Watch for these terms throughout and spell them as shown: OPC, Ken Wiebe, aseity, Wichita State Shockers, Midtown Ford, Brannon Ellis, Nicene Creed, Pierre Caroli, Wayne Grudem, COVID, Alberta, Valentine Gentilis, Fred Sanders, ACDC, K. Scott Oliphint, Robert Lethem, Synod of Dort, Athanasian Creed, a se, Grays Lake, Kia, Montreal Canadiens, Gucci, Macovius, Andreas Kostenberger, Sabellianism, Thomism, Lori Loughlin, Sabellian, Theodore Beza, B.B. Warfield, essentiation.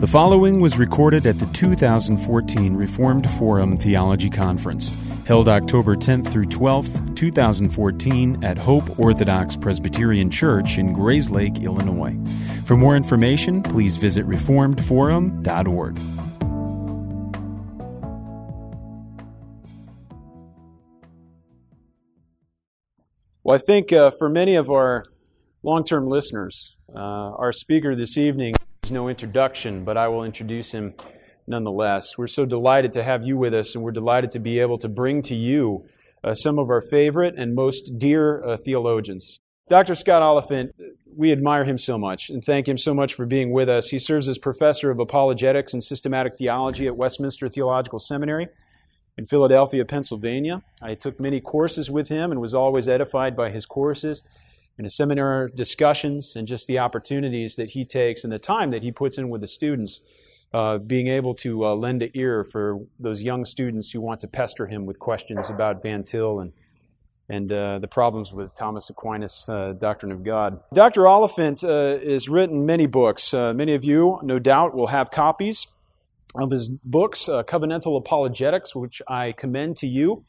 The following was recorded at the 2014 Reformed Forum Theology Conference, held October 10th through 12th, 2014 at Hope Orthodox Presbyterian Church in Grays Lake, Illinois. For more information, please visit reformedforum.org. Well, I think for many of our long-term listeners, our speaker this evening is no introduction, but I will introduce him nonetheless. We're so delighted to have you with us, and we're delighted to be able to bring to you some of our favorite and most dear theologians. Dr. Scott Oliphint, we admire him so much and thank him so much for being with us. He serves as professor of apologetics and systematic theology at Westminster Theological Seminary in Philadelphia, Pennsylvania. I took many courses with him and was always edified by his courses and his seminar discussions and just the opportunities that he takes and the time that he puts in with the students, being able to lend an ear for those young students who want to pester him with questions about Van Til and the problems with Thomas Aquinas' Doctrine of God. Dr. Oliphint has written many books. Many of you, no doubt, will have copies of his books, Covenantal Apologetics, which I commend to you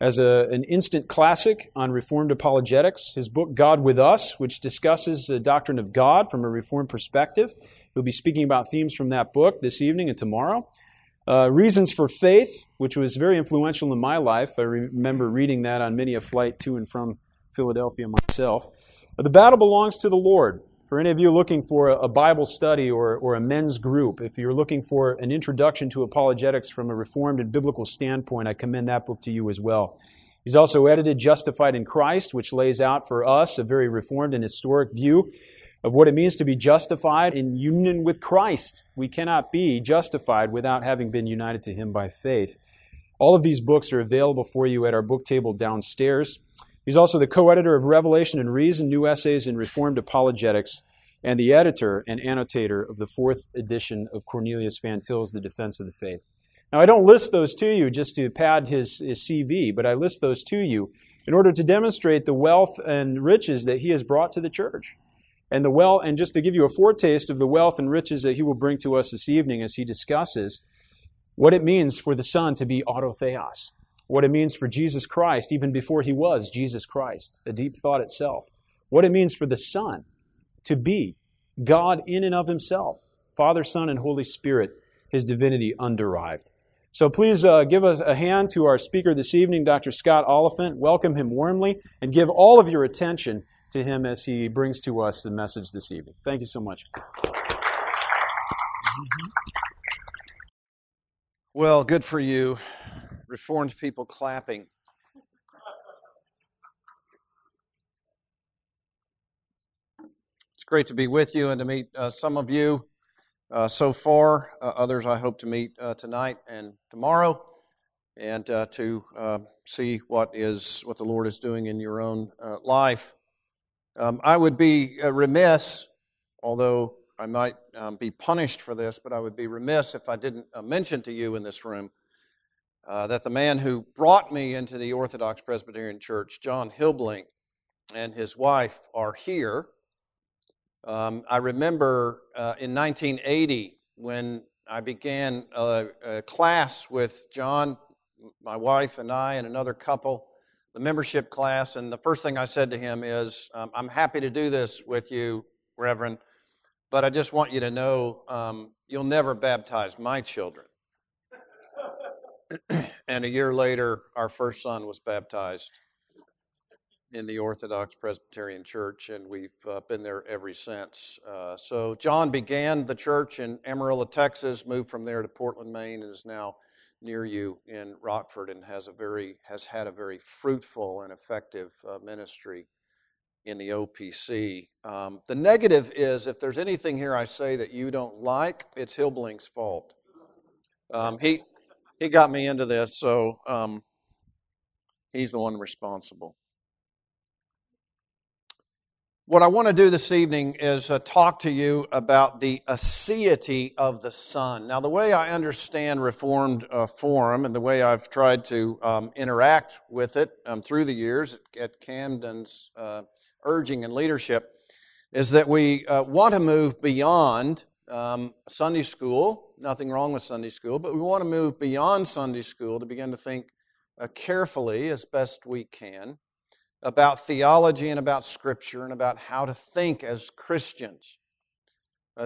as an instant classic on Reformed apologetics. His book, God With Us, which discusses the doctrine of God from a Reformed perspective. He'll be speaking about themes from that book this evening and tomorrow. Reasons for Faith, which was very influential in my life. I remember reading that on many a flight to and from Philadelphia myself. But The Battle Belongs to the Lord. For any of you looking for a Bible study or a men's group, if you're looking for an introduction to apologetics from a Reformed and biblical standpoint, I commend that book to you as well. He's also edited Justified in Christ, which lays out for us a very Reformed and historic view of what it means to be justified in union with Christ. We cannot be justified without having been united to Him by faith. All of these books are available for you at our book table downstairs. He's also the co-editor of Revelation and Reason, New Essays in Reformed Apologetics, and the editor and annotator of the 4th edition of Cornelius Van Til's The Defense of the Faith. Now, I don't list those to you just to pad his CV, but I list those to you in order to demonstrate the wealth and riches that he has brought to the church. And and just to give you a foretaste of the wealth and riches that he will bring to us this evening as he discusses what it means for the Son to be autotheos. What it means for Jesus Christ, even before He was Jesus Christ, a deep thought itself. What it means for the Son to be God in and of Himself, Father, Son, and Holy Spirit, His divinity underived. So please give us a hand to our speaker this evening, Dr. Scott Oliphint. Welcome him warmly, and give all of your attention to him as he brings to us the message this evening. Thank you so much. Well, good for you. Reformed people clapping. It's great to be with you and to meet some of you so far. Others I hope to meet tonight and tomorrow, and to see what the Lord is doing in your own life. I would be remiss, although I might be punished for this, but I would be remiss if I didn't mention to you in this room that the man who brought me into the Orthodox Presbyterian Church, John Hilbling, and his wife are here. I remember in 1980 when I began a class with John, my wife and I, and another couple, the membership class, and the first thing I said to him is, I'm happy to do this with you, Reverend, but I just want you to know you'll never baptize my children. And a year later, our first son was baptized in the Orthodox Presbyterian Church, and we've been there ever since. So John began the church in Amarillo, Texas, moved from there to Portland, Maine, and is now near you in Rockford, and has had a very fruitful and effective ministry in the OPC. The negative is, if there's anything here I say that you don't like, it's Hilbling's fault. He got me into this, so he's the one responsible. What I want to do this evening is talk to you about the aseity of the Son. Now, the way I understand Reformed Forum and the way I've tried to interact with it through the years at Camden's urging and leadership is that we want to move beyond Sunday school, nothing wrong with Sunday school, but we want to move beyond Sunday school to begin to think carefully, as best we can, about theology and about Scripture and about how to think as Christians.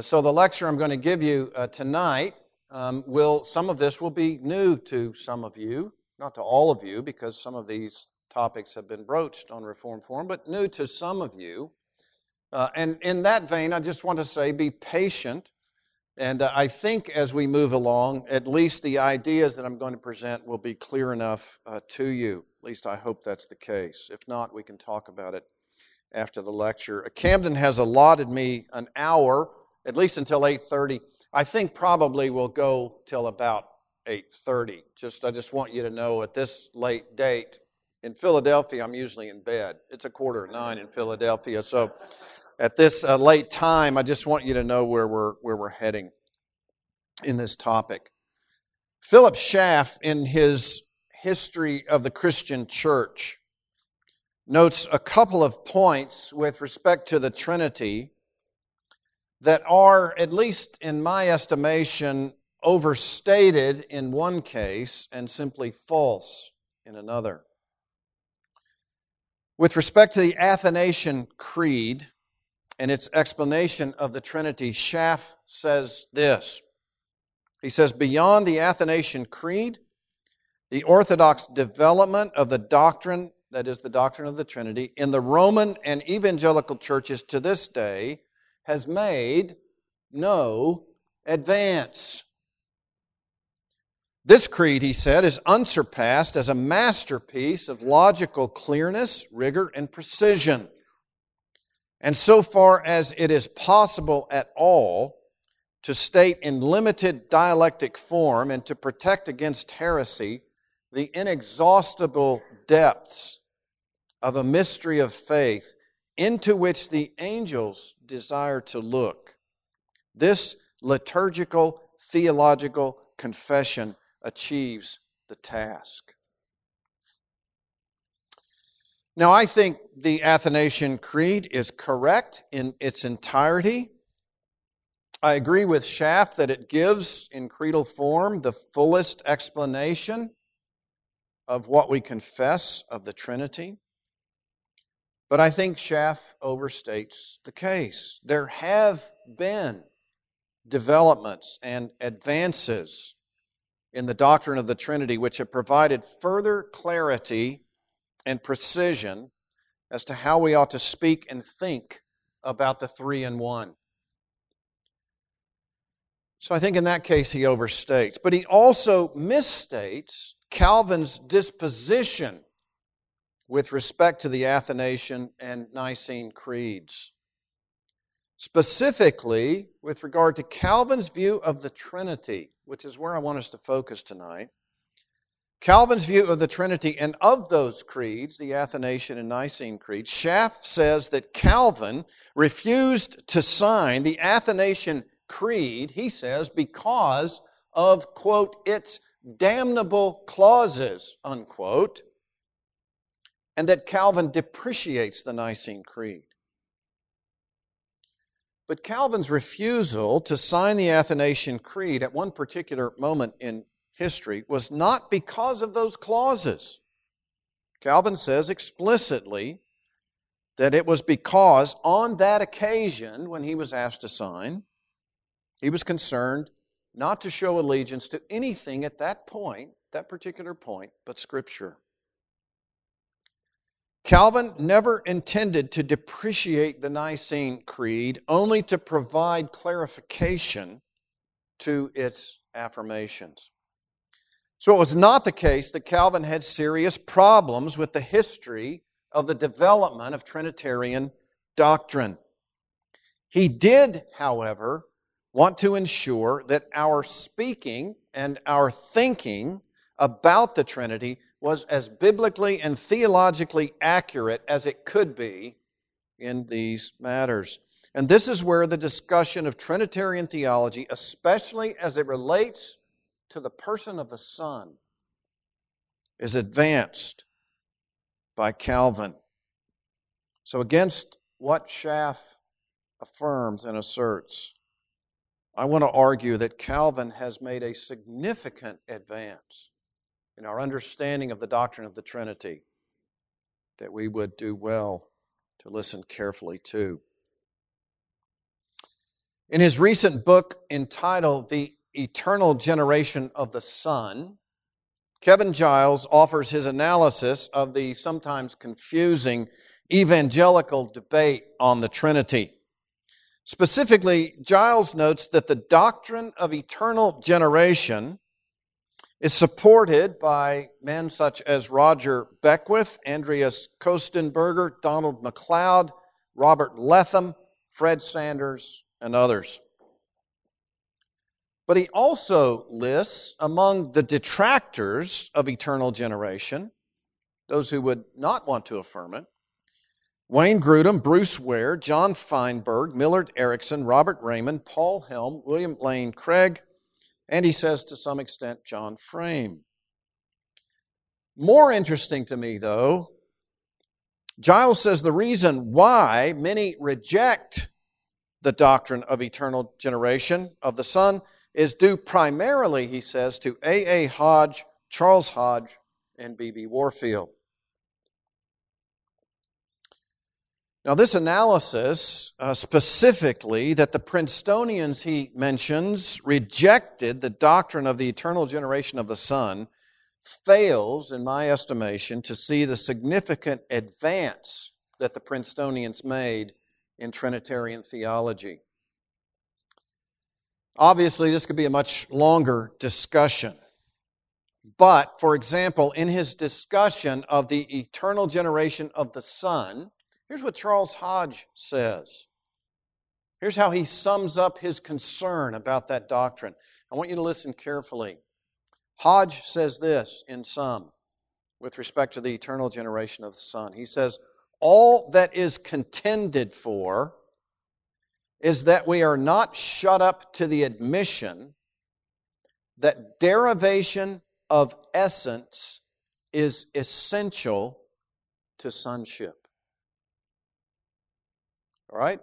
So the lecture I'm going to give you tonight, some of this will be new to some of you, not to all of you, because some of these topics have been broached on Reformed Forum, but new to some of you. And in that vein, I just want to say, be patient. And I think as we move along, at least the ideas that I'm going to present will be clear enough to you. At least I hope that's the case. If not, we can talk about it after the lecture. Camden has allotted me an hour, at least until 8:30. I think probably we'll go till about 8:30. I just want you to know at this late date, in Philadelphia, I'm usually in bed. It's 8:45 in Philadelphia, so at this late time, I just want you to know where we're heading in this topic. Philip Schaff, in his History of the Christian Church, notes a couple of points with respect to the Trinity that are, at least in my estimation, overstated in one case and simply false in another. With respect to the Athanasian Creed and its explanation of the Trinity, Schaff says this. He says, beyond the Athanasian Creed, the Orthodox development of the doctrine, that is the doctrine of the Trinity, in the Roman and evangelical churches to this day has made no advance. This creed, he said, is unsurpassed as a masterpiece of logical clearness, rigor, and precision. And so far as it is possible at all to state in limited dialectic form and to protect against heresy the inexhaustible depths of a mystery of faith into which the angels desire to look, this liturgical, theological confession achieves the task. Now, I think the Athanasian Creed is correct in its entirety. I agree with Schaff that it gives, in creedal form, the fullest explanation of what we confess of the Trinity. But I think Schaff overstates the case. There have been developments and advances in the doctrine of the Trinity, which have provided further clarity and precision as to how we ought to speak and think about the three in one. So I think in that case he overstates. But he also misstates Calvin's disposition with respect to the Athanasian and Nicene creeds. Specifically, with regard to Calvin's view of the Trinity, which is where I want us to focus tonight, Calvin's view of the Trinity and of those creeds, the Athanasian and Nicene Creed, Schaff says that Calvin refused to sign the Athanasian Creed, he says, because of, quote, its damnable clauses, unquote, and that Calvin depreciates the Nicene Creed. But Calvin's refusal to sign the Athanasian Creed at one particular moment in history was not because of those clauses. Calvin says explicitly that it was because on that occasion when he was asked to sign, he was concerned not to show allegiance to anything at that particular point, but Scripture. Calvin never intended to depreciate the Nicene Creed, only to provide clarification to its affirmations. So it was not the case that Calvin had serious problems with the history of the development of Trinitarian doctrine. He did, however, want to ensure that our speaking and our thinking about the Trinity was as biblically and theologically accurate as it could be in these matters. And this is where the discussion of Trinitarian theology, especially as it relates to the person of the Son, is advanced by Calvin. So against what Schaff affirms and asserts, I want to argue that Calvin has made a significant advance in our understanding of the doctrine of the Trinity that we would do well to listen carefully to. In his recent book entitled The Eternal Generation of the Son, Kevin Giles offers his analysis of the sometimes confusing evangelical debate on the Trinity. Specifically, Giles notes that the doctrine of eternal generation is supported by men such as Roger Beckwith, Andreas Kostenberger, Donald MacLeod, Robert Lethem, Fred Sanders, and others. But he also lists among the detractors of eternal generation, those who would not want to affirm it, Wayne Grudem, Bruce Ware, John Feinberg, Millard Erickson, Robert Raymond, Paul Helm, William Lane Craig, and he says to some extent John Frame. More interesting to me, though, Giles says the reason why many reject the doctrine of eternal generation of the Son is due primarily, he says, to A. Hodge, Charles Hodge, and B.B. Warfield. Now, this analysis, specifically, that the Princetonians he mentions rejected the doctrine of the eternal generation of the Son, fails, in my estimation, to see the significant advance that the Princetonians made in Trinitarian theology. Obviously, this could be a much longer discussion. But, for example, in his discussion of the eternal generation of the Son, here's what Charles Hodge says. Here's how he sums up his concern about that doctrine. I want you to listen carefully. Hodge says this in sum with respect to the eternal generation of the Son. He says, all that is contended for is that we are not shut up to the admission that derivation of essence is essential to sonship. All right?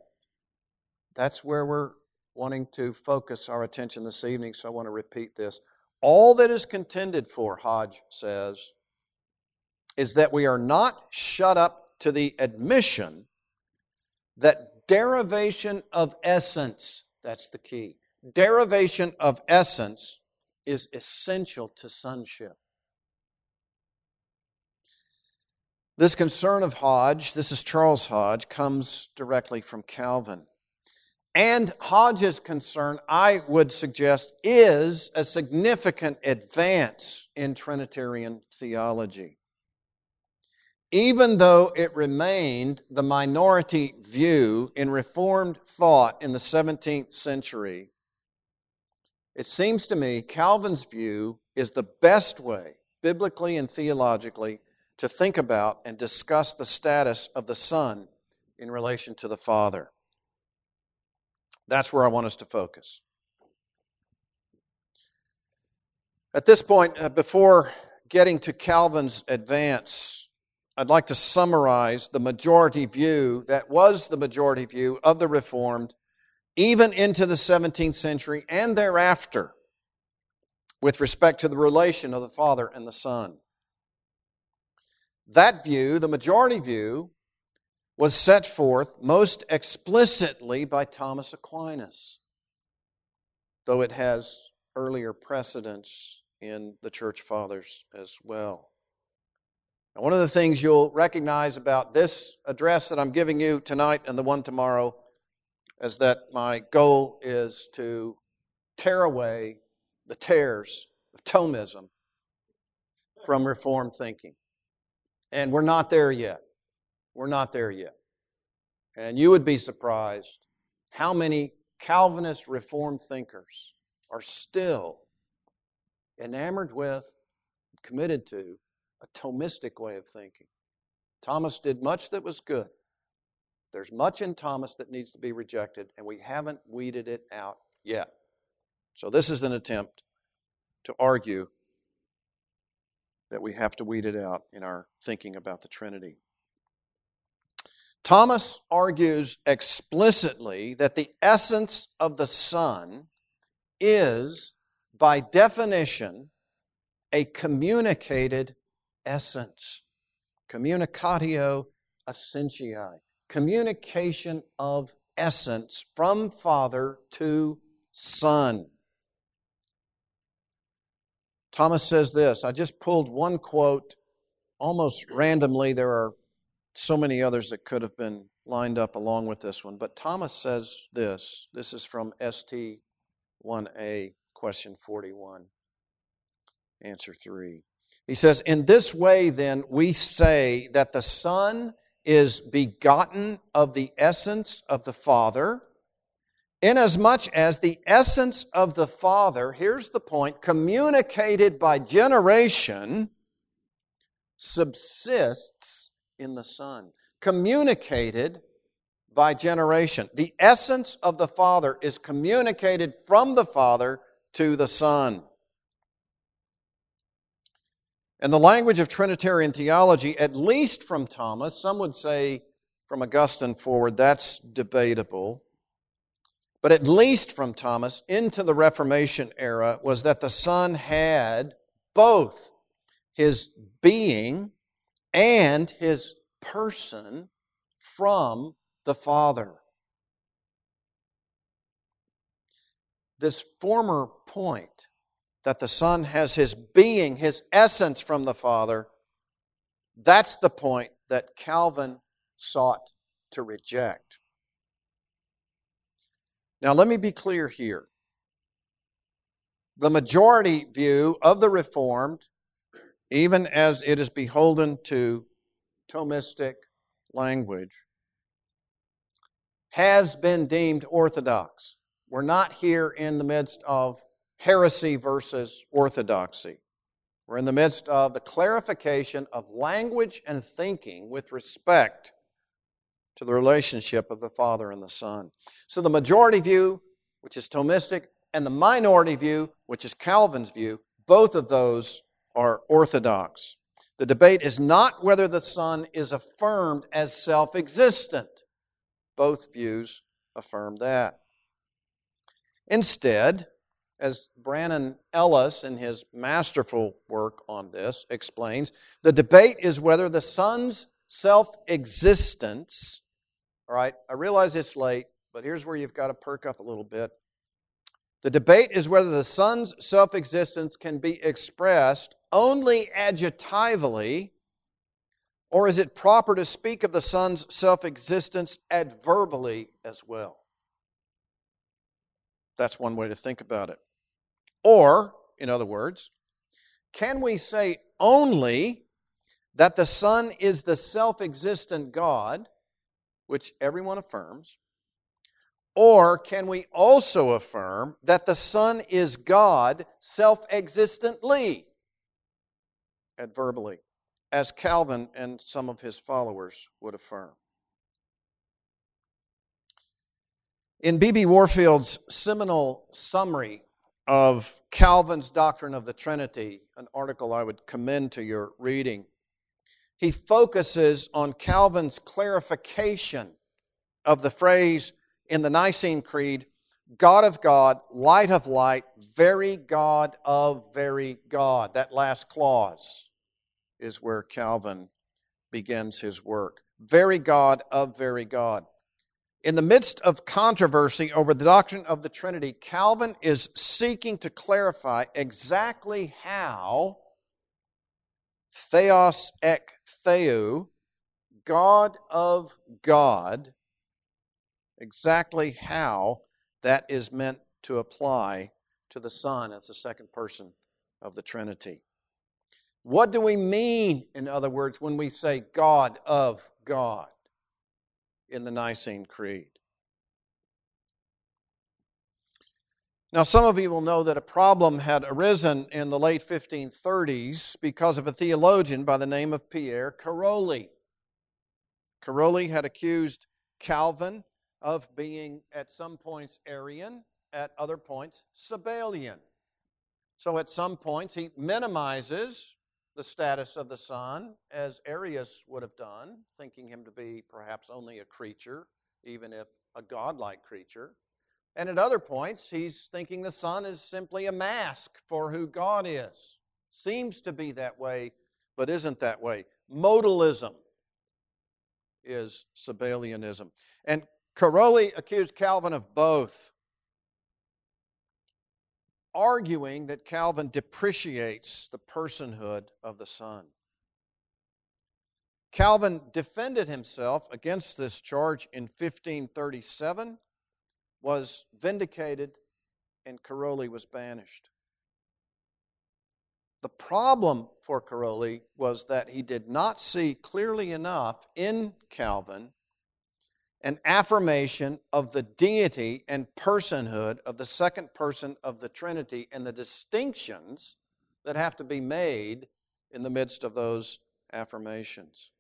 That's where we're wanting to focus our attention this evening, so I want to repeat this. All that is contended for, Hodge says, is that we are not shut up to the admission that derivation of essence, that's the key, derivation of essence is essential to sonship. This concern of Hodge, this is Charles Hodge, comes directly from Calvin. And Hodge's concern, I would suggest, is a significant advance in Trinitarian theology. Even though it remained the minority view in Reformed thought in the 17th century, it seems to me Calvin's view is the best way, biblically and theologically, to think about and discuss the status of the Son in relation to the Father. That's where I want us to focus. At this point, before getting to Calvin's advance, I'd like to summarize the majority view that was the majority view of the Reformed even into the 17th century and thereafter with respect to the relation of the Father and the Son. That view, the majority view, was set forth most explicitly by Thomas Aquinas, though it has earlier precedents in the Church Fathers as well. Now, one of the things you'll recognize about this address that I'm giving you tonight and the one tomorrow is that my goal is to tear away the tares of Thomism from Reformed thinking. And we're not there yet. We're not there yet. And you would be surprised how many Calvinist Reformed thinkers are still enamored with, committed to, a Thomistic way of thinking. Thomas did much that was good. There's much in Thomas that needs to be rejected, and we haven't weeded it out yet. So this is an attempt to argue that we have to weed it out in our thinking about the Trinity. Thomas argues explicitly that the essence of the Son is, by definition, a communicated essence. Communicatio essentiae. Communication of essence from Father to Son. Thomas says this. I just pulled one quote almost randomly. There are so many others that could have been lined up along with this one. But Thomas says this. This is from ST 1A, question 41, answer 3. He says, "In this way, then, we say that the Son is begotten of the essence of the Father, inasmuch as the essence of the Father," here's the point, "communicated by generation, subsists in the Son." Communicated by generation. The essence of the Father is communicated from the Father to the Son. And the language of Trinitarian theology, at least from Thomas, some would say from Augustine forward, that's debatable, but at least from Thomas into the Reformation era, was that the Son had both his being and his person from the Father. This former point, that the Son has his being, his essence from the Father, that's the point that Calvin sought to reject. Now, let me be clear here. The majority view of the Reformed, even as it is beholden to Thomistic language, has been deemed orthodox. We're not here in the midst of heresy versus orthodoxy. We're in the midst of the clarification of language and thinking with respect to the relationship of the Father and the Son. So the majority view, which is Thomistic, and the minority view, which is Calvin's view, both of those are orthodox. The debate is not whether the Son is affirmed as self-existent. Both views affirm that. Instead, as Brannon Ellis in his masterful work on this explains, the debate is whether the Son's self-existence, all right, I realize it's late, but here's where you've got to perk up a little bit. The debate is whether the Son's self-existence can be expressed only adjectivally, or is it proper to speak of the Son's self-existence adverbially as well? That's one way to think about it. Or, in other words, can we say only that the Son is the self-existent God, which everyone affirms, or can we also affirm that the Son is God self-existently, adverbially, as Calvin and some of his followers would affirm? In B.B. Warfield's seminal summary of Calvin's Doctrine of the Trinity, an article I would commend to your reading, he focuses on Calvin's clarification of the phrase in the Nicene Creed, God of God, light of light, very God of very God. That last clause is where Calvin begins his work. Very God of very God. In the midst of controversy over the doctrine of the Trinity, Calvin is seeking to clarify exactly how theos ek theou, God of God, exactly how that is meant to apply to the Son as the second person of the Trinity. What do we mean, in other words, when we say God of God in the Nicene Creed? Now, some of you will know that a problem had arisen in the late 1530s because of a theologian by the name of Pierre Caroli. Caroli had accused Calvin of being at some points Arian, at other points Sabellian. So at some points he minimizes the status of the Son, as Arius would have done, thinking him to be perhaps only a creature, even if a godlike creature. And at other points, he's thinking the Son is simply a mask for who God is. Seems to be that way, but isn't that way. Modalism is Sabellianism. And Caroli accused Calvin of both, arguing that Calvin depreciates the personhood of the Son. Calvin defended himself against this charge in 1537, was vindicated, and Caroli was banished. The problem for Caroli was that he did not see clearly enough in Calvin an affirmation of the deity and personhood of the second person of the Trinity and the distinctions that have to be made in the midst of those affirmations.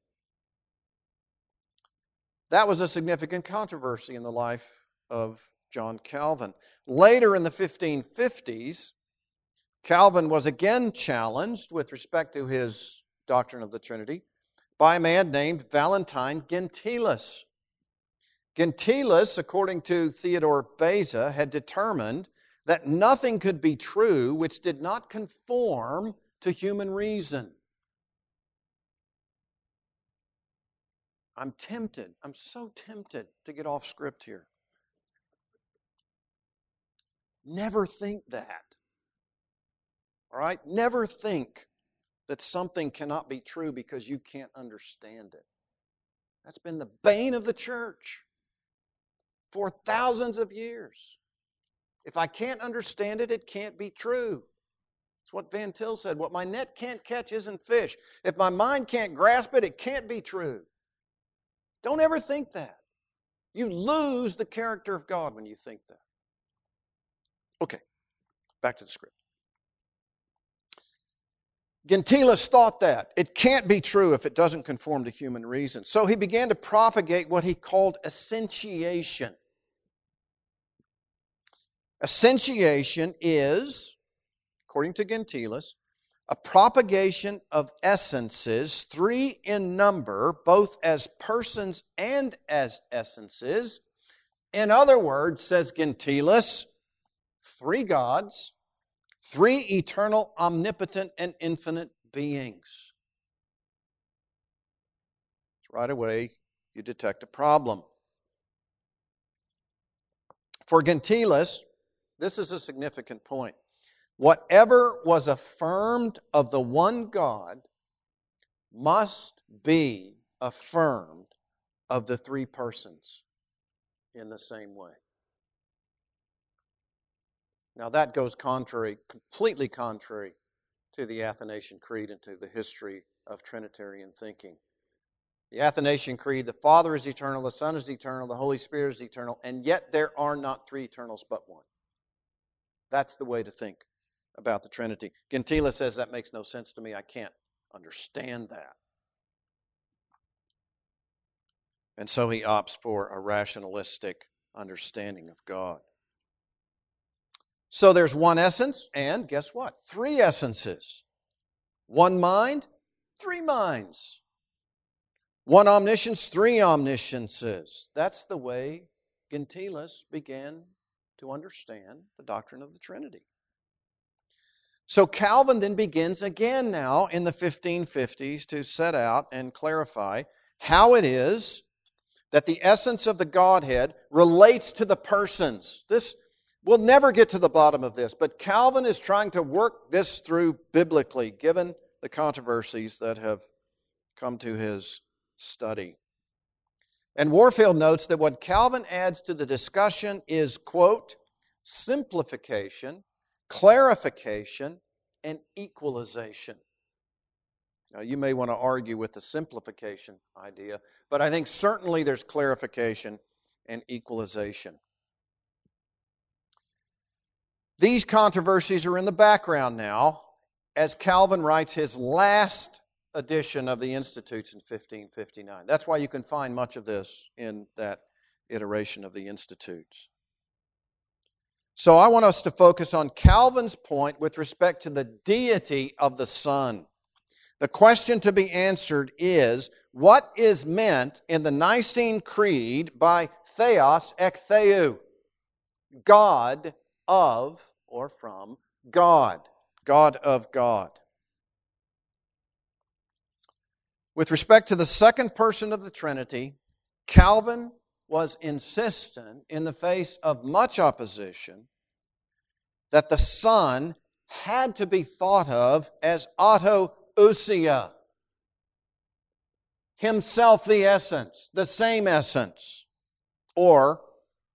That was a significant controversy in the life of John Calvin. Later in the 1550s, Calvin was again challenged with respect to his doctrine of the Trinity by a man named Valentine Gentilis. Gentilis, according to Theodore Beza, had determined that nothing could be true which did not conform to human reason. I'm so tempted to get off script here. Never think that. All right? Never think that something cannot be true because you can't understand it. That's been the bane of the church for thousands of years. If I can't understand it, it can't be true. It's what Van Til said. What my net can't catch isn't fish. If my mind can't grasp it, it can't be true. Don't ever think that. You lose the character of God when you think that. Okay, back to the script. Gentilis thought that. It can't be true if it doesn't conform to human reason. So he began to propagate what he called essentiation. Essentiation is, according to Gentilis, a propagation of essences, three in number, both as persons and as essences. In other words, says Gentilis, three gods, three eternal, omnipotent, and infinite beings. Right away, you detect a problem. For Gentilis, this is a significant point. Whatever was affirmed of the one God must be affirmed of the three persons in the same way. Now that goes completely contrary to the Athanasian Creed and to the history of Trinitarian thinking. The Athanasian Creed, the Father is eternal, the Son is eternal, the Holy Spirit is eternal, and yet there are not three eternals but one. That's the way to think about the Trinity. Gentile says that makes no sense to me. I can't understand that. And so he opts for a rationalistic understanding of God. So there's one essence, and guess what? Three essences. One mind, three minds. One omniscience, three omnisciences. That's the way Gentilis began to understand the doctrine of the Trinity. So Calvin then begins again now in the 1550s to set out and clarify how it is that the essence of the Godhead relates to the persons. We'll never get to the bottom of this, but Calvin is trying to work this through biblically, given the controversies that have come to his study. And Warfield notes that what Calvin adds to the discussion is, quote, simplification, clarification, and equalization. Now, you may want to argue with the simplification idea, but I think certainly there's clarification and equalization. These controversies are in the background now as Calvin writes his last edition of the Institutes in 1559. That's why you can find much of this in that iteration of the Institutes. So I want us to focus on Calvin's point with respect to the deity of the Son. The question to be answered is, what is meant in the Nicene Creed by theos ek theou? God of, or from, God. God of God. With respect to the second person of the Trinity, Calvin was insistent, in the face of much opposition, that the Son had to be thought of as autoousia, himself the essence, the same essence, or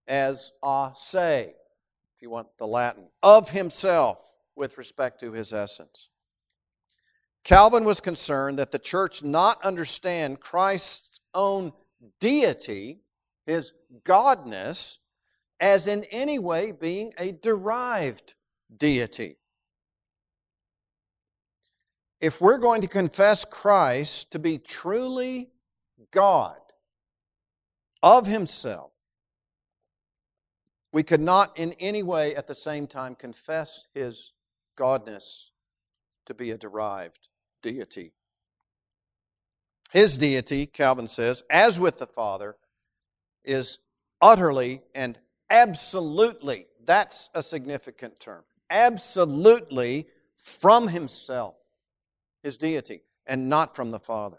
as a se, if you want the Latin, of himself with respect to his essence. Calvin was concerned that the church not understand Christ's own deity, his godness, as in any way being a derived deity. If we're going to confess Christ to be truly God of himself, we could not in any way at the same time confess his godness to be a derived deity. His deity, Calvin says, as with the Father, is utterly and absolutely, that's a significant term, absolutely from himself, his deity, and not from the Father.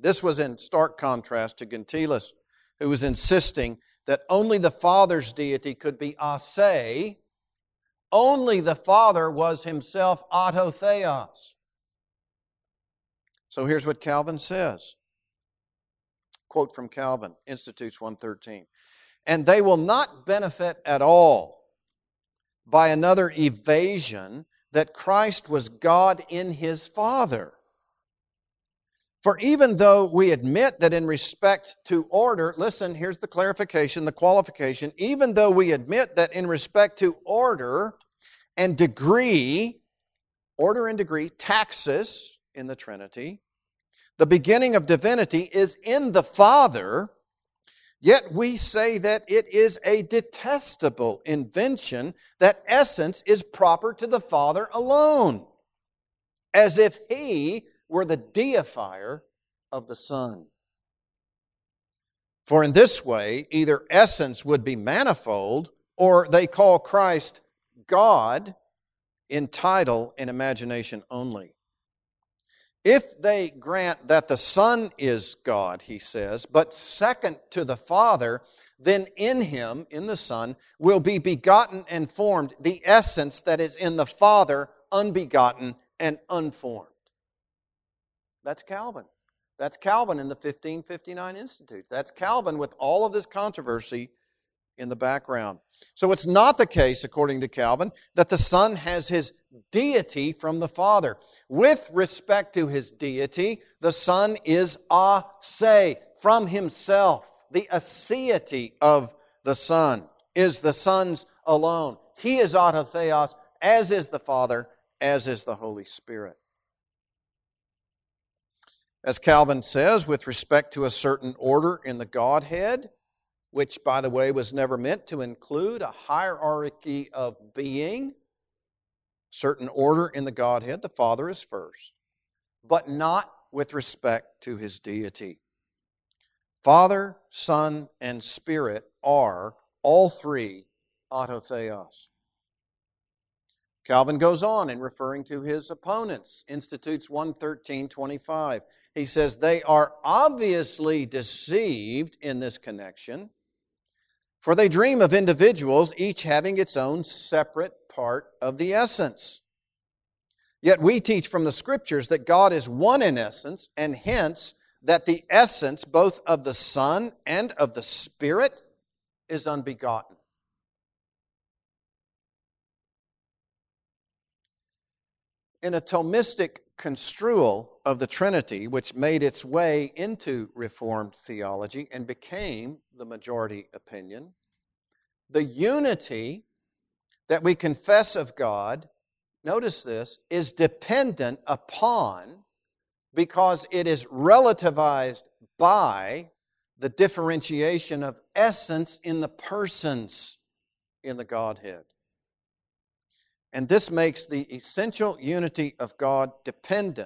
This was in stark contrast to Gentilis, who was insisting that only the Father's deity could be a se, only the Father was himself autotheos. So here's what Calvin says. Quote from Calvin, Institutes 113. "And they will not benefit at all by another evasion that Christ was God in his Father. For even though we admit that in respect to order," listen, here's the clarification, the qualification, "even though we admit that in respect to order and degree, taxis in the Trinity, the beginning of divinity is in the Father, yet we say that it is a detestable invention, that essence is proper to the Father alone, as if he were the deifier of the Son. For in this way, either essence would be manifold, or they call Christ God in title and imagination only. If they grant that the Son is God," he says, "but second to the Father, then in him," in the Son, "will be begotten and formed the essence that is in the Father, unbegotten and unformed." That's Calvin. That's Calvin in the 1559 Institutes. That's Calvin with all of this controversy in the background. So it's not the case, according to Calvin, that the Son has his deity from the Father. With respect to his deity, the Son is a se, from himself. The aseity of the Son is the Son's alone. He is autotheos, as is the Father, as is the Holy Spirit. As Calvin says, with respect to a certain order in the Godhead, which, by the way, was never meant to include a hierarchy of being, certain order in the Godhead, the Father is first, but not with respect to his deity. Father, Son, and Spirit are all three autotheos. Calvin goes on in referring to his opponents, Institutes 113:25. He says, "They are obviously deceived in this connection, for they dream of individuals, each having its own separate part of the essence. Yet we teach from the Scriptures that God is one in essence, and hence that the essence both of the Son and of the Spirit is unbegotten." In a Thomistic construal of the Trinity, which made its way into Reformed theology and became the majority opinion, the unity that we confess of God, notice this, is dependent upon, because it is relativized by, the differentiation of essence in the persons in the Godhead. And this makes the essential unity of God dependent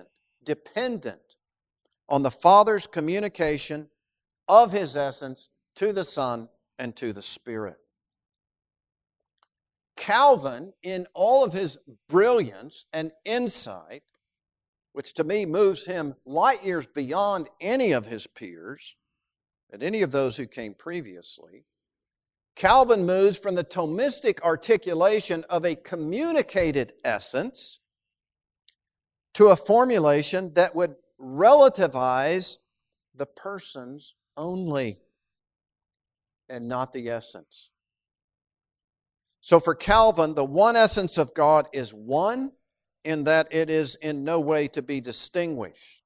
on the Father's communication of his essence to the Son and to the Spirit. Calvin, in all of his brilliance and insight, which to me moves him light years beyond any of his peers and any of those who came previously, Calvin moves from the Thomistic articulation of a communicated essence to a formulation that would relativize the persons only and not the essence. So for Calvin, the one essence of God is one in that it is in no way to be distinguished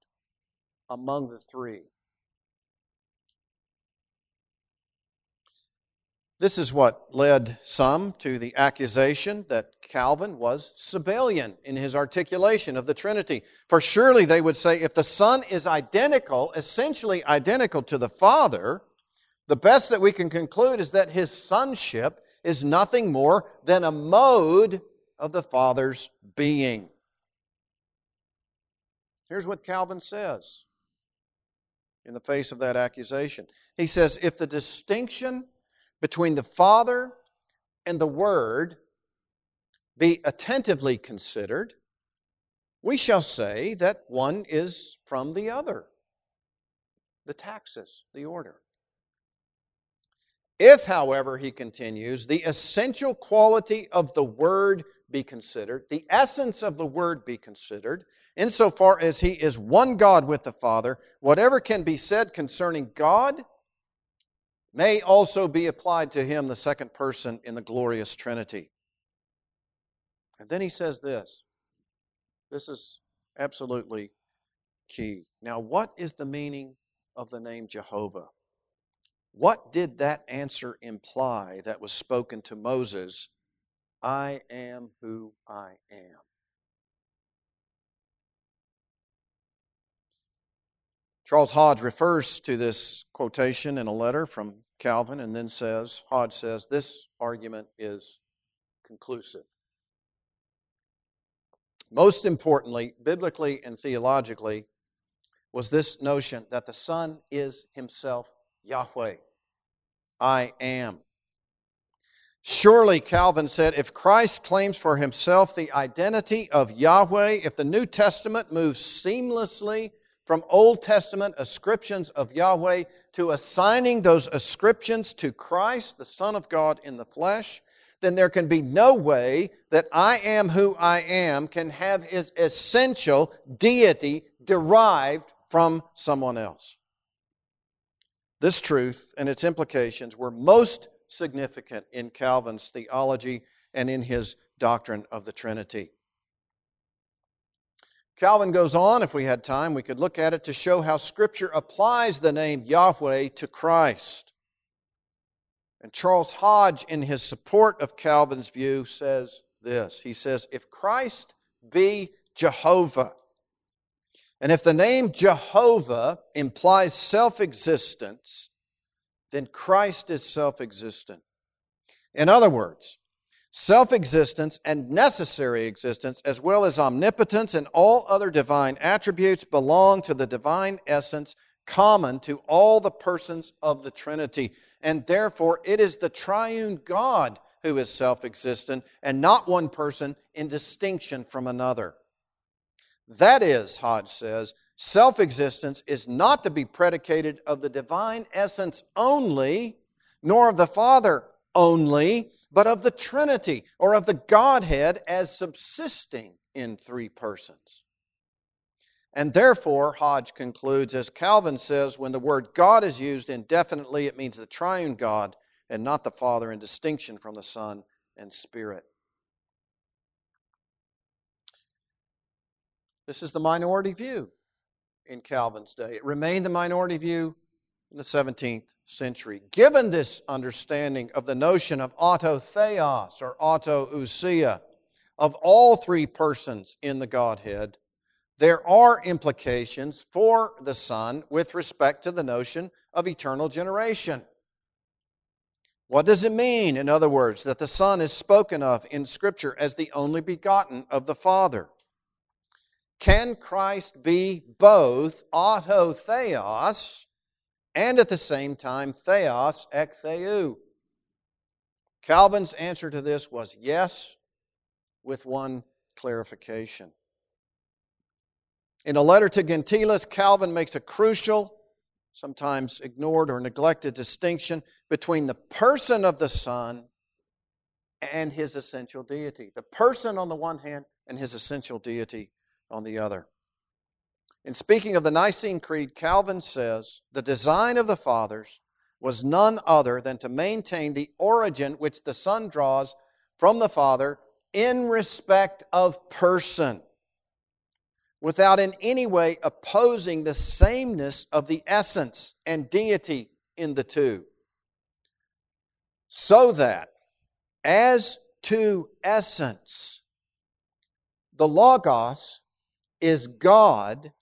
among the three. This is what led some to the accusation that Calvin was Sabellian in his articulation of the Trinity. For surely, they would say, if the Son is identical, essentially identical to the Father, the best that we can conclude is that his sonship is nothing more than a mode of the Father's being. Here's what Calvin says in the face of that accusation. He says, if the distinction between the Father and the Word be attentively considered, we shall say that one is from the other. The taxis, the order. If, however, he continues, the essential quality of the Word be considered, the essence of the Word be considered, insofar as he is one God with the Father, whatever can be said concerning God may also be applied to him, the second person in the glorious Trinity. And then he says this. This is absolutely key. Now, what is the meaning of the name Jehovah? What did that answer imply that was spoken to Moses? I am who I am. Charles Hodge refers to this quotation in a letter from Calvin and then says, Hodge says, this argument is conclusive. Most importantly, biblically and theologically, was this notion that the Son is himself Yahweh. I am. Surely, Calvin said, if Christ claims for himself the identity of Yahweh, if the New Testament moves seamlessly from Old Testament ascriptions of Yahweh to assigning those ascriptions to Christ, the Son of God in the flesh, then there can be no way that I am who I am can have his essential deity derived from someone else. This truth and its implications were most significant in Calvin's theology and in his doctrine of the Trinity. Calvin goes on, if we had time, we could look at it to show how Scripture applies the name Yahweh to Christ. And Charles Hodge, in his support of Calvin's view, says this. He says, if Christ be Jehovah, and if the name Jehovah implies self-existence, then Christ is self-existent. In other words, self-existence and necessary existence, as well as omnipotence and all other divine attributes, belong to the divine essence common to all the persons of the Trinity. And therefore, it is the triune God who is self-existent and not one person in distinction from another. That is, Hodge says, self-existence is not to be predicated of the divine essence only, nor of the Father only, but of the Trinity, or of the Godhead as subsisting in three persons. And therefore, Hodge concludes, as Calvin says, when the word God is used indefinitely, it means the triune God and not the Father in distinction from the Son and Spirit. This is the minority view in Calvin's day. It remained the minority view in the 17th century. Given this understanding of the notion of autotheos or autoousia of all three persons in the Godhead, there are implications for the Son with respect to the notion of eternal generation. What does it mean, in other words, that the Son is spoken of in Scripture as the only begotten of the Father? Can Christ be both autotheos and at the same time, theos ek theou? Calvin's answer to this was yes, with one clarification. In a letter to Gentilis, Calvin makes a crucial, sometimes ignored or neglected distinction between the person of the Son and His essential deity. The person on the one hand and His essential deity on the other. In speaking of the Nicene Creed, Calvin says, the design of the fathers was none other than to maintain the origin which the Son draws from the Father in respect of person, without in any way opposing the sameness of the essence and deity in the two. So that, as to essence, the Logos is God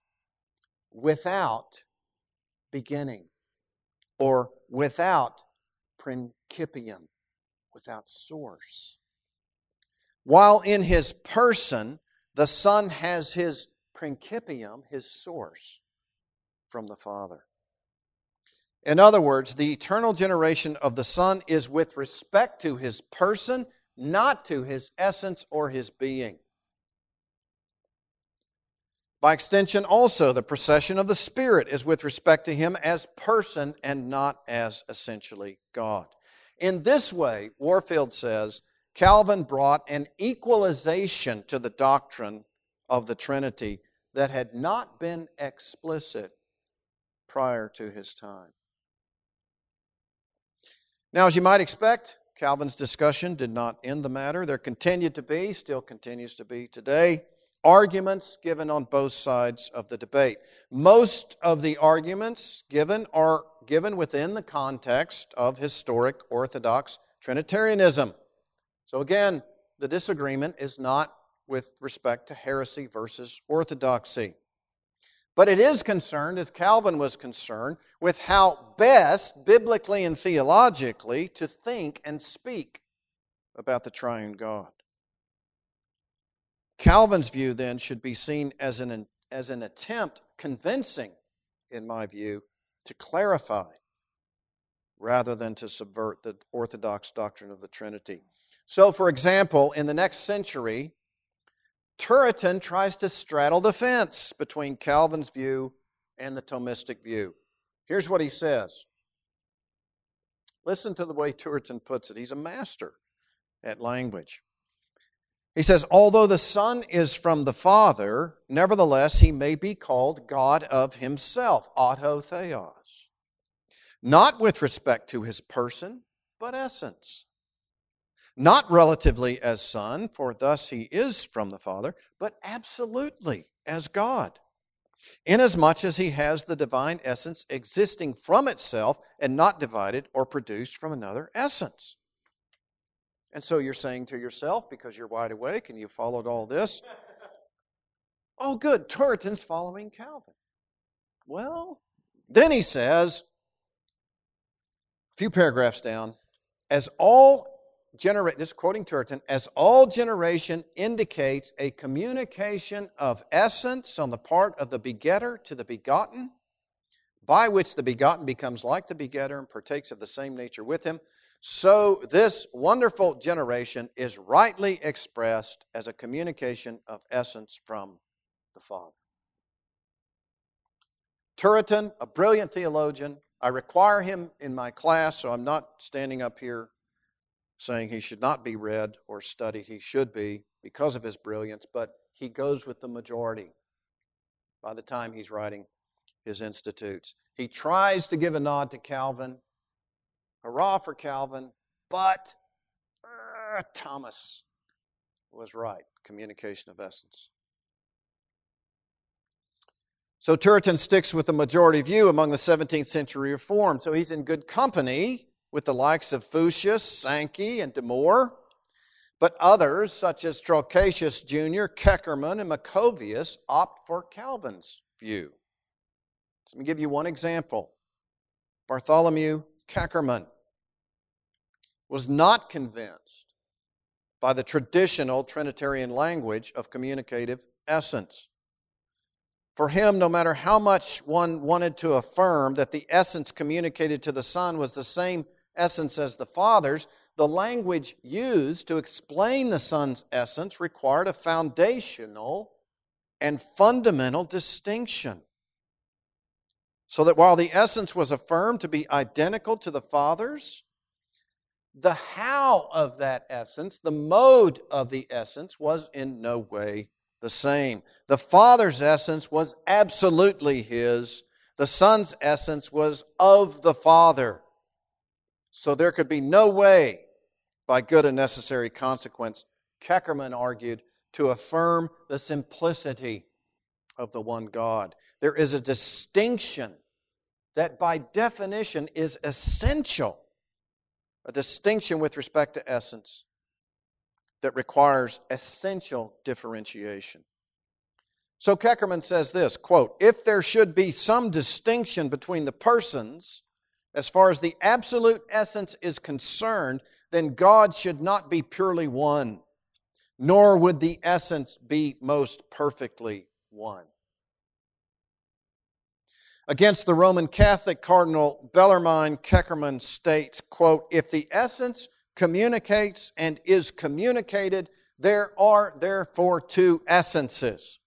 without beginning, or without principium, without source. While in His person, the Son has His principium, His source, from the Father. In other words, the eternal generation of the Son is with respect to His person, not to His essence or His being. By extension also, the procession of the Spirit is with respect to Him as person and not as essentially God. In this way, Warfield says, Calvin brought an equalization to the doctrine of the Trinity that had not been explicit prior to his time. Now, as you might expect, Calvin's discussion did not end the matter. There continued to be, still continues to be today, arguments given on both sides of the debate. Most of the arguments given are given within the context of historic Orthodox Trinitarianism. So again, the disagreement is not with respect to heresy versus orthodoxy. But it is concerned, as Calvin was concerned, with how best, biblically and theologically, to think and speak about the triune God. Calvin's view, then, should be seen as an attempt, convincing, in my view, to clarify rather than to subvert the orthodox doctrine of the Trinity. So, for example, in the next century, Turretin tries to straddle the fence between Calvin's view and the Thomistic view. Here's what he says. Listen to the way Turretin puts it. He's a master at language. He says, although the Son is from the Father, nevertheless He may be called God of Himself, autotheos, not with respect to His person, but essence. Not relatively as Son, for thus He is from the Father, but absolutely as God, inasmuch as He has the divine essence existing from itself and not divided or produced from another essence. And so you're saying to yourself, because you're wide awake and you followed all this, oh good, Turretin's following Calvin. Well, then he says, a few paragraphs down, as all generation indicates a communication of essence on the part of the begetter to the begotten, by which the begotten becomes like the begetter and partakes of the same nature with him, so this wonderful generation is rightly expressed as a communication of essence from the Father. Turretin, a brilliant theologian, I require him in my class, so I'm not standing up here saying he should not be read or studied. He should be because of his brilliance, but he goes with the majority by the time he's writing his Institutes. He tries to give a nod to Calvin. Hurrah for Calvin, but Thomas was right. Communication of essence. So Turretin sticks with the majority view among the 17th century Reform. So he's in good company with the likes of Fuchsius, Sankey, and De Moor, but others, such as Tralcacius Jr., Keckerman, and Macovius, opt for Calvin's view. Let me give you one example. Bartholomew Keckerman was not convinced by the traditional Trinitarian language of communicative essence. For him, no matter how much one wanted to affirm that the essence communicated to the Son was the same essence as the Father's, the language used to explain the Son's essence required a foundational and fundamental distinction, so that while the essence was affirmed to be identical to the Father's, the how of that essence, the mode of the essence, was in no way the same. The Father's essence was absolutely His. The Son's essence was of the Father. So there could be no way, by good and necessary consequence, Keckerman argued, to affirm the simplicity of the one God. There is a distinction that by definition is essential, a distinction with respect to essence that requires essential differentiation. So Keckerman says this, quote, "If there should be some distinction between the persons as far as the absolute essence is concerned, then God should not be purely one, nor would the essence be most perfectly one." Against the Roman Catholic Cardinal Bellarmine, Keckerman states, quote, "If the essence communicates and is communicated, there are therefore two essences.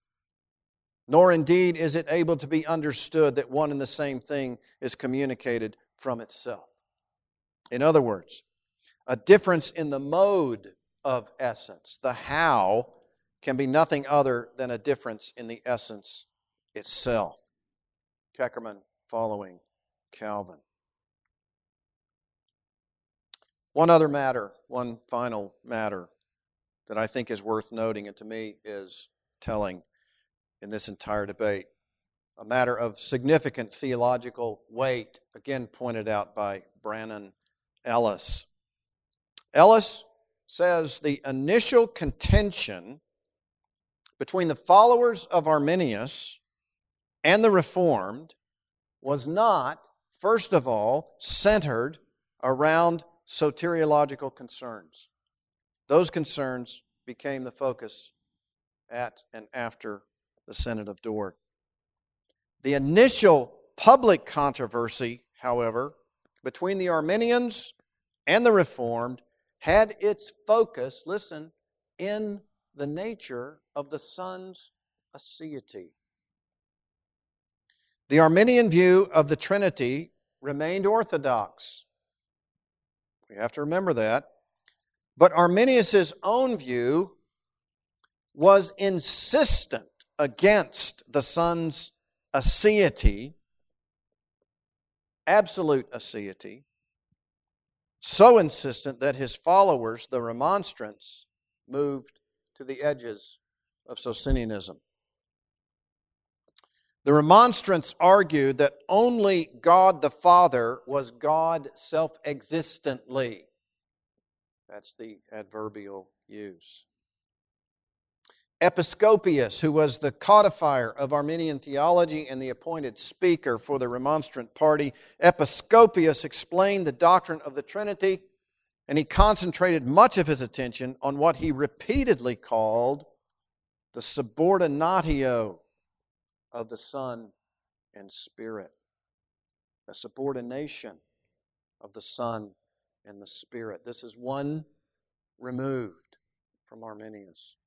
Nor indeed is it able to be understood that one and the same thing is communicated from itself." In other words, a difference in the mode of essence, the how, can be nothing other than a difference in the essence itself. Keckerman following Calvin. One final matter that I think is worth noting and to me is telling in this entire debate, a matter of significant theological weight, again pointed out by Brannon Ellis. Ellis says the initial contention between the followers of Arminius and the Reformed was not, first of all, centered around soteriological concerns. Those concerns became the focus at and after the Synod of Dort. The initial public controversy, however, between the Arminians and the Reformed had its focus, listen, in the nature of the Son's aseity. The Arminian view of the Trinity remained orthodox. We have to remember that. But Arminius' own view was insistent against the Son's aseity, absolute aseity, so insistent that his followers, the Remonstrants, moved to the edges of Socinianism. The Remonstrants argued that only God the Father was God self-existently. That's the adverbial use. Episcopius, who was the codifier of Arminian theology and the appointed speaker for the Remonstrant party, Episcopius explained the doctrine of the Trinity, and he concentrated much of his attention on what he repeatedly called the subordinatio of the Son and Spirit. A subordination of the Son and the Spirit. This is one removed from Arminius.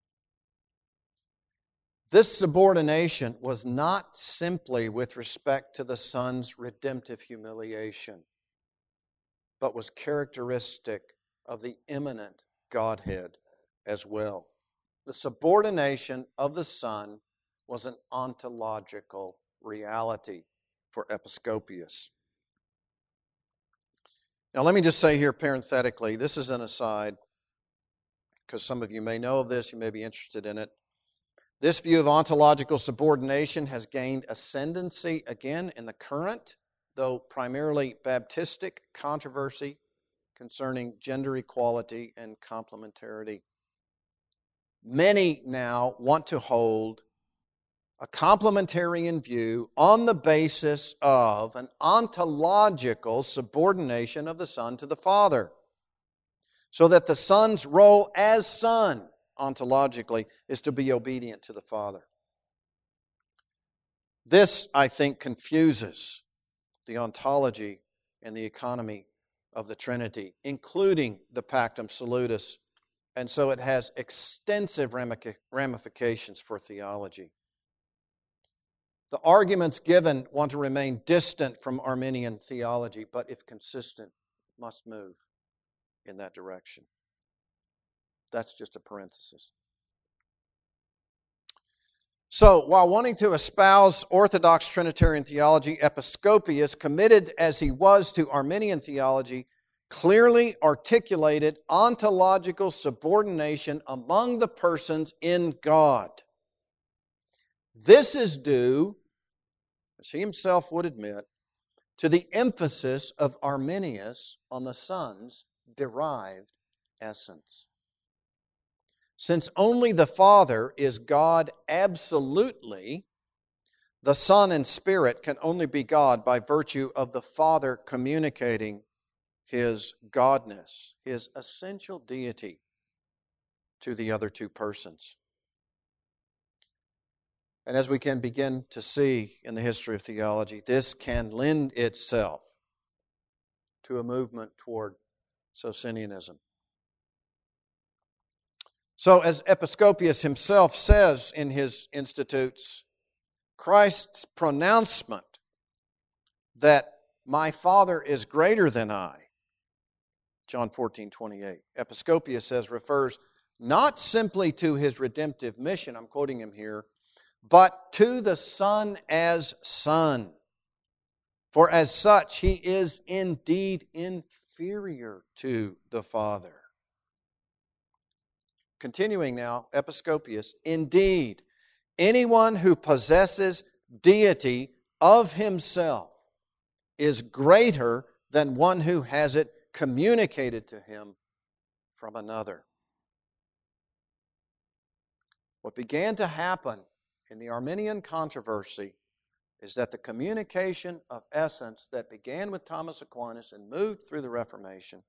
This subordination was not simply with respect to the Son's redemptive humiliation, but was characteristic of the immanent Godhead as well. The subordination of the Son was an ontological reality for Episcopius. Now let me just say here parenthetically, this is an aside, because some of you may know of this, you may be interested in it. This view of ontological subordination has gained ascendancy again in the current, though primarily Baptistic, controversy concerning gender equality and complementarity. Many now want to hold a complementarian view on the basis of an ontological subordination of the Son to the Father, so that the Son's role as Son ontologically is to be obedient to the Father. This, I think, confuses the ontology and the economy of the Trinity, including the Pactum Salutis. And so it has extensive ramifications for theology. The arguments given want to remain distant from Arminian theology, but if consistent, must move in that direction. That's just a parenthesis. So, while wanting to espouse Orthodox Trinitarian theology, Episcopius, committed as he was to Arminian theology, clearly articulated ontological subordination among the persons in God. This is due, as he himself would admit, to the emphasis of Arminius on the Son's derived essence. Since only the Father is God absolutely, the Son and Spirit can only be God by virtue of the Father communicating His Godness, His essential deity, to the other two persons. And as we can begin to see in the history of theology, this can lend itself to a movement toward Socinianism. So, as Episcopius himself says in his Institutes, Christ's pronouncement that my Father is greater than I, John 14:28, Episcopius says, refers not simply to his redemptive mission, I'm quoting him here, but to the Son as Son. For as such, He is indeed inferior to the Father. Continuing now, Episcopius, indeed, anyone who possesses deity of himself is greater than one who has it communicated to him from another. What began to happen in the Arminian controversy is that the communication of essence that began with Thomas Aquinas and moved through the Reformation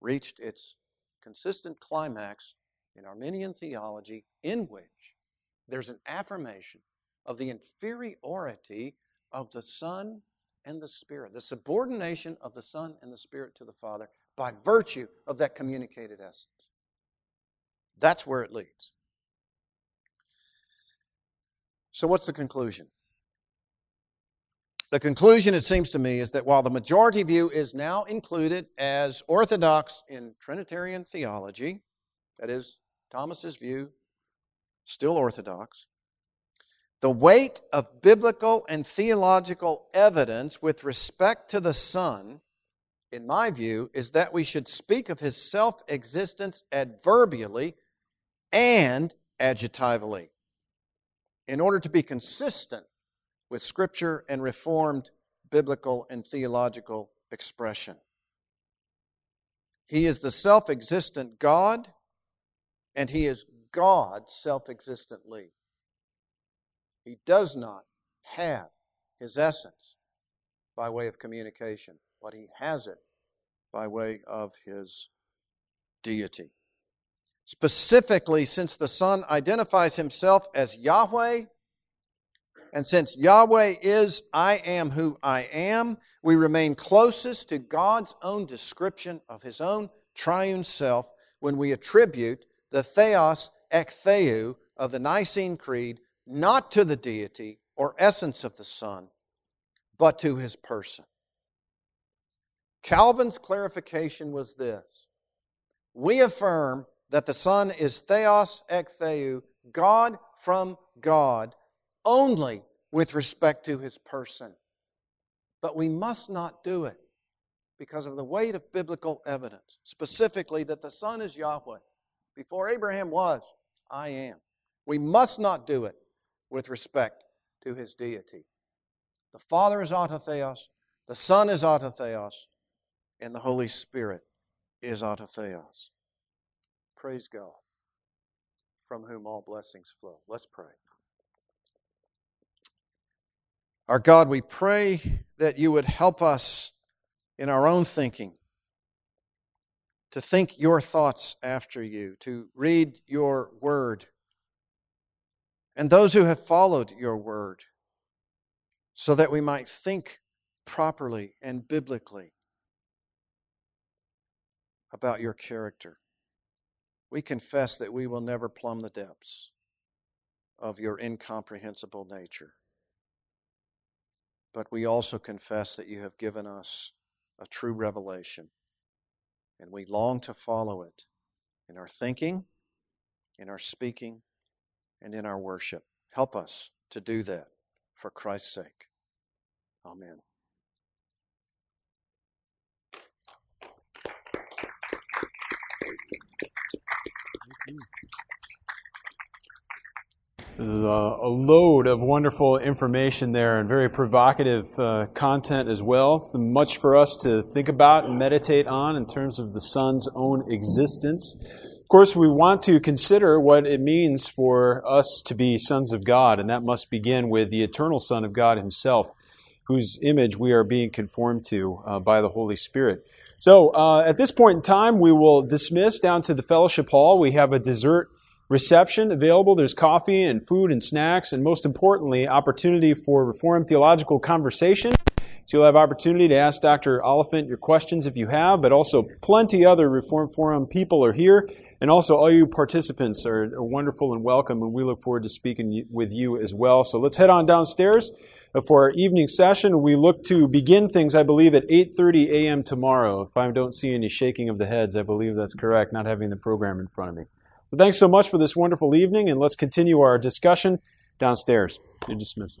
reached its consistent climax in Arminian theology, in which there's an affirmation of the inferiority of the Son and the Spirit, the subordination of the Son and the Spirit to the Father by virtue of that communicated essence. That's where it leads. So what's the conclusion? The conclusion, it seems to me, is that while the majority view is now included as orthodox in Trinitarian theology, that is, Thomas's view, still orthodox, the weight of biblical and theological evidence with respect to the Son, in my view, is that we should speak of His self-existence adverbially and adjectivally in order to be consistent with Scripture and Reformed biblical and theological expression. He is the self-existent God, and He is God self-existently. He does not have His essence by way of communication, but He has it by way of His deity. Specifically, since the Son identifies Himself as Yahweh, and since Yahweh is I am who I am, we remain closest to God's own description of His own triune self when we attribute the theos ek theou of the Nicene Creed, not to the deity or essence of the Son, but to His person. Calvin's clarification was this: we affirm that the Son is theos ek theou, God from God, only with respect to His person. But we must not do it because of the weight of biblical evidence, specifically that the Son is Yahweh. Before Abraham was, I am. We must not do it with respect to His deity. The Father is autotheos, the Son is autotheos, and the Holy Spirit is autotheos. Praise God, from whom all blessings flow. Let's pray. Our God, we pray that You would help us in our own thinking, to think Your thoughts after You, to read Your Word, and those who have followed Your Word, so that we might think properly and biblically about your character. We confess that we will never plumb the depths of your incomprehensible nature. But we also confess that you have given us a true revelation, and we long to follow it in our thinking, in our speaking, and in our worship. Help us to do that for Christ's sake. Amen. There's a load of wonderful information there and very provocative content as well. It's much for us to think about and meditate on in terms of the Son's own existence. Of course, we want to consider what it means for us to be sons of God, and that must begin with the eternal Son of God himself, whose image we are being conformed to by the Holy Spirit. So at this point in time, we will dismiss down to the fellowship hall. We have a dessert reception available. There's coffee and food and snacks, and most importantly, opportunity for Reformed theological conversation. So you'll have opportunity to ask Dr. Oliphint your questions if you have, but also plenty other Reformed Forum people are here. And also all you participants are wonderful and welcome, and we look forward to speaking with you as well. So let's head on downstairs for our evening session. We look to begin things, I believe, at 8:30 a.m. tomorrow. If I don't see any shaking of the heads, I believe that's correct, not having the program in front of me. But thanks so much for this wonderful evening, and let's continue our discussion downstairs. You're dismissed.